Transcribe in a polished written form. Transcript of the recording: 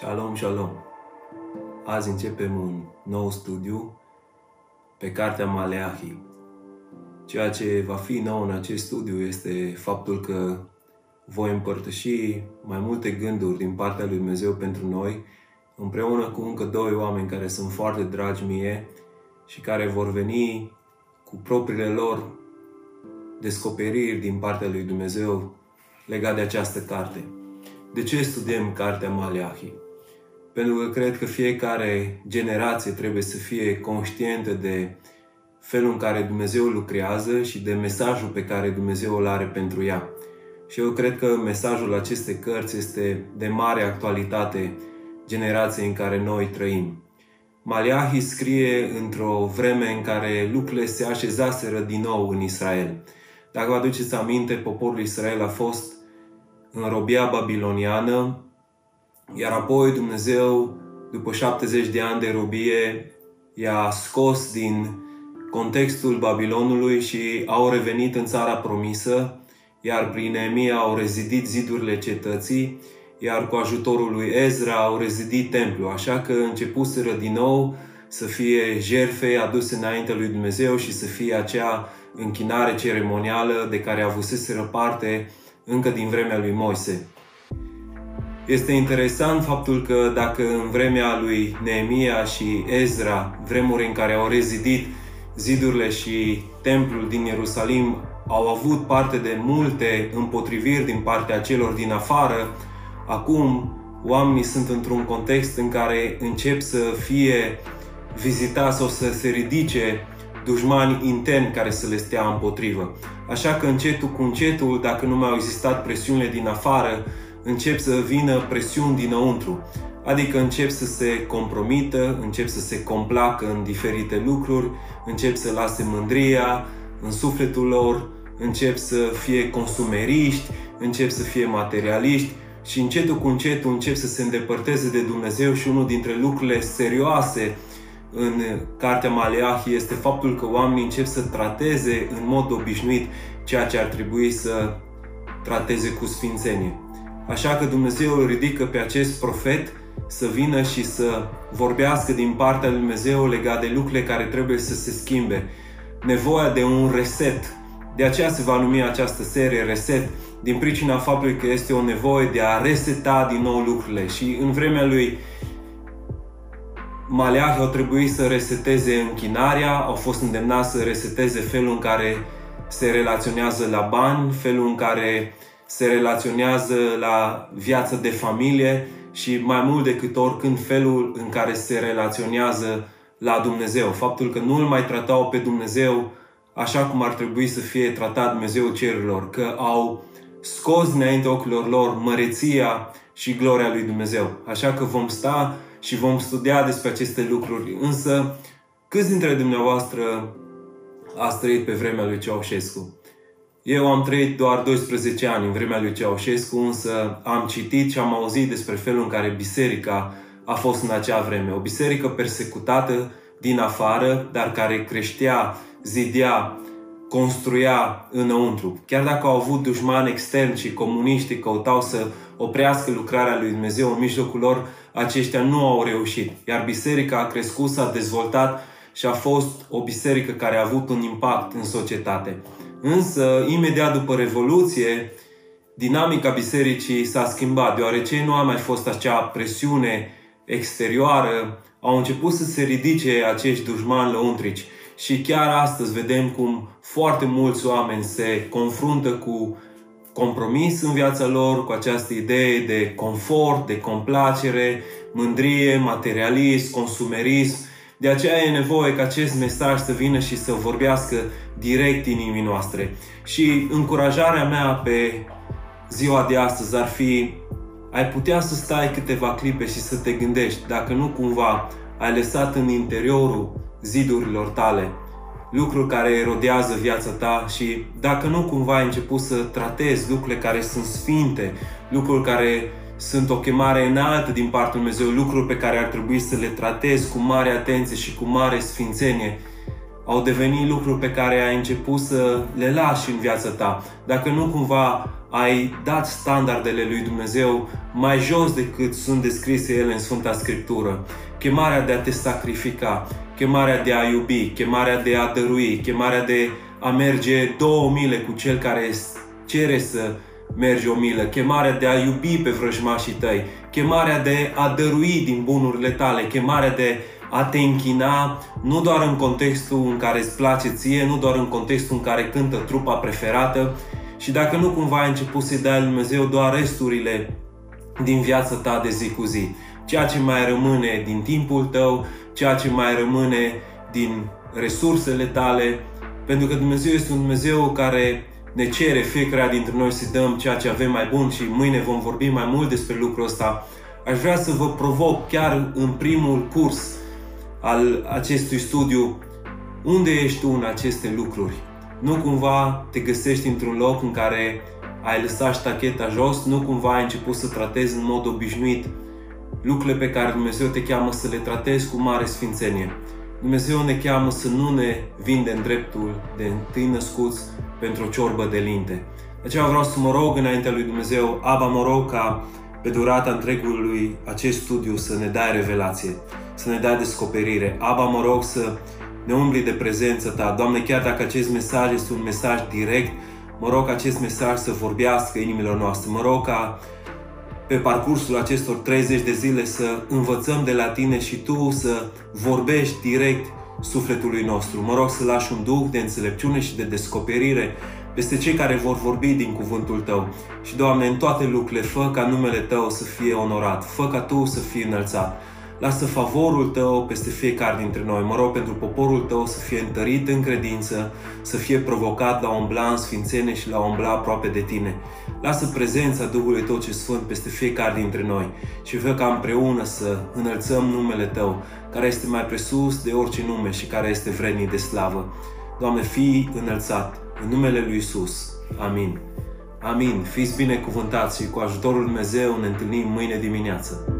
Shalom, shalom! Azi începem un nou studiu pe Cartea Maleahi. Ceea ce va fi nou în acest studiu este faptul că voi împărtăși mai multe gânduri din partea lui Dumnezeu pentru noi, împreună cu încă doi oameni care sunt foarte dragi mie și care vor veni cu propriile lor descoperiri din partea lui Dumnezeu legat de această carte. De ce studiem Cartea Maleahi? Pentru că cred că fiecare generație trebuie să fie conștientă de felul în care Dumnezeu lucrează și de mesajul pe care Dumnezeu îl are pentru ea. Și eu cred că mesajul acestei cărți este de mare actualitate generației în care noi trăim. Maleahi scrie într-o vreme în care lucrurile se așezaseră din nou în Israel. Dacă vă aduceți aminte, poporul Israel a fost în robia babiloniană, iar apoi Dumnezeu, după 70 de ani de robie, i-a scos din contextul Babilonului și au revenit în țara promisă, iar prin Neemia au rezidit zidurile cetății, iar cu ajutorul lui Ezra au rezidit templul, așa că începuseră din nou să fie jertfe aduse înaintea lui Dumnezeu și să fie acea închinare ceremonială de care avuseseră parte încă din vremea lui Moise. Este interesant faptul că dacă în vremea lui Neemia și Ezra, vremuri în care au rezidit zidurile și templul din Ierusalim, au avut parte de multe împotriviri din partea celor din afară, acum oamenii sunt într-un context în care încep să fie vizitați sau să se ridice dușmani interni care să le stea împotrivă. Așa că încetul cu încetul, dacă nu mai au existat presiunile din afară, încep să vină presiuni dinăuntru. Adică încep să se compromită, încep să se complacă în diferite lucruri, încep să lase mândria în sufletul lor, încep să fie consumeriști, încep să fie materialiști și încetul cu încetul încep să se îndepărteze de Dumnezeu. Și unul dintre lucrurile serioase în Cartea Maleahi este faptul că oamenii încep să trateze în mod obișnuit ceea ce ar trebui să trateze cu sfințenie. Așa că Dumnezeu îl ridică pe acest profet să vină și să vorbească din partea lui Dumnezeu legat de lucrurile care trebuie să se schimbe. Nevoia de un reset. De aceea se va numi această serie Reset, din pricina faptului că este o nevoie de a reseta din nou lucrurile. Și în vremea lui Maleahi au trebuit să reseteze închinarea, au fost îndemnați să reseteze felul în care se relaționează la bani, felul în care se relaționează la viața de familie și mai mult decât oricând felul în care se relaționează la Dumnezeu. Faptul că nu îl mai tratau pe Dumnezeu așa cum ar trebui să fie tratat Dumnezeul cerurilor, că au scos dinainte ochilor lor măreția și gloria lui Dumnezeu. Așa că vom sta și vom studia despre aceste lucruri. Însă, câți dintre dumneavoastră ați trăit pe vremea lui Ceaușescu? Eu am trăit doar 12 ani în vremea lui Ceaușescu, însă am citit și am auzit despre felul în care biserica a fost în acea vreme. O biserică persecutată din afară, dar care creștea, zidea, construia înăuntru. Chiar dacă au avut dușmani externi și comuniștii căutau să oprească lucrarea lui Dumnezeu în mijlocul lor, aceștia nu au reușit. Iar biserica a crescut, s-a dezvoltat și a fost o biserică care a avut un impact în societate. Însă, imediat după Revoluție, dinamica bisericii s-a schimbat, deoarece nu a mai fost acea presiune exterioară, au început să se ridice acești dușmani lăuntrici. Și chiar astăzi vedem cum foarte mulți oameni se confruntă cu compromis în viața lor, cu această idee de confort, de complacere, mândrie, materialism, consumerism. De aceea e nevoie ca acest mesaj să vină și să vorbească direct inimii noastre. Și încurajarea mea pe ziua de astăzi ar fi: ai putea să stai câteva clipe și să te gândești dacă nu cumva ai lăsat în interiorul zidurilor tale lucruri care erodează viața ta și dacă nu cumva ai început să tratezi lucrurile care sunt sfinte, lucruri care sunt o chemare înaltă din partea lui Dumnezeu, lucruri pe care ar trebui să le tratezi cu mare atenție și cu mare sfințenie. au devenit lucruri pe care ai început să le lași în viața ta. Dacă nu cumva ai dat standardele lui Dumnezeu mai jos decât sunt descrise ele în Sfânta Scriptură. Chemarea de a te sacrifica, chemarea de a iubi, chemarea de a dărui, chemarea de a merge 2 mile cu cel care cere să mergi 1 milă, chemarea de a iubi pe vrăjmașii tăi, chemarea de a dărui din bunurile tale, chemarea de a te închina nu doar în contextul în care îți place ție, nu doar în contextul în care cântă trupa preferată. Și dacă nu cumva ai început să-i dai lui Dumnezeu doar resturile din viața ta de zi cu zi, ceea ce mai rămâne din timpul tău, ceea ce mai rămâne din resursele tale, pentru că Dumnezeu este un Dumnezeu care ne cere fiecare dintre noi să dăm ceea ce avem mai bun și mâine vom vorbi mai mult despre lucrul ăsta. Aș vrea să vă provoc chiar în primul curs al acestui studiu, unde ești tu în aceste lucruri? Nu cumva te găsești într-un loc în care ai lăsat ștacheta jos, nu cumva ai început să tratezi în mod obișnuit lucrurile pe care Dumnezeu te cheamă să le tratezi cu mare sfințenie. Dumnezeu ne cheamă să nu ne vindem dreptul de întâi născuți pentru o ciorbă de linte. De aceea vreau să mă rog înaintea lui Dumnezeu, Aba, mă rog ca pe durata întregului acest studiu să ne dai revelație, să ne dai descoperire. Aba, mă rog să ne umbli de prezența Ta. Doamne, chiar dacă acest mesaj este un mesaj direct, mă rog acest mesaj să vorbească inimilor noastre. Mă rog ca pe parcursul acestor 30 de zile să învățăm de la Tine și Tu să vorbești direct sufletului nostru. Mă rog să lași un duh de înțelepciune și de descoperire peste cei care vor vorbi din cuvântul Tău. Și, Doamne, în toate lucrurile, fă ca numele Tău să fie onorat, fă ca Tu să fii înălțat. Lasă favorul Tău peste fiecare dintre noi. Mă rog pentru poporul Tău să fie întărit în credință, să fie provocat la umbla în sfințenie și la umbla aproape de Tine. Lasă prezența Duhului Tău ce Sfânt peste fiecare dintre noi și fă ca împreună să înălțăm numele Tău, care este mai presus de orice nume și care este vrednic de slavă. Doamne, fii înălțat în numele Lui Iisus. Amin. Amin. Fiți binecuvântați și cu ajutorul Dumnezeu ne întâlnim mâine dimineață.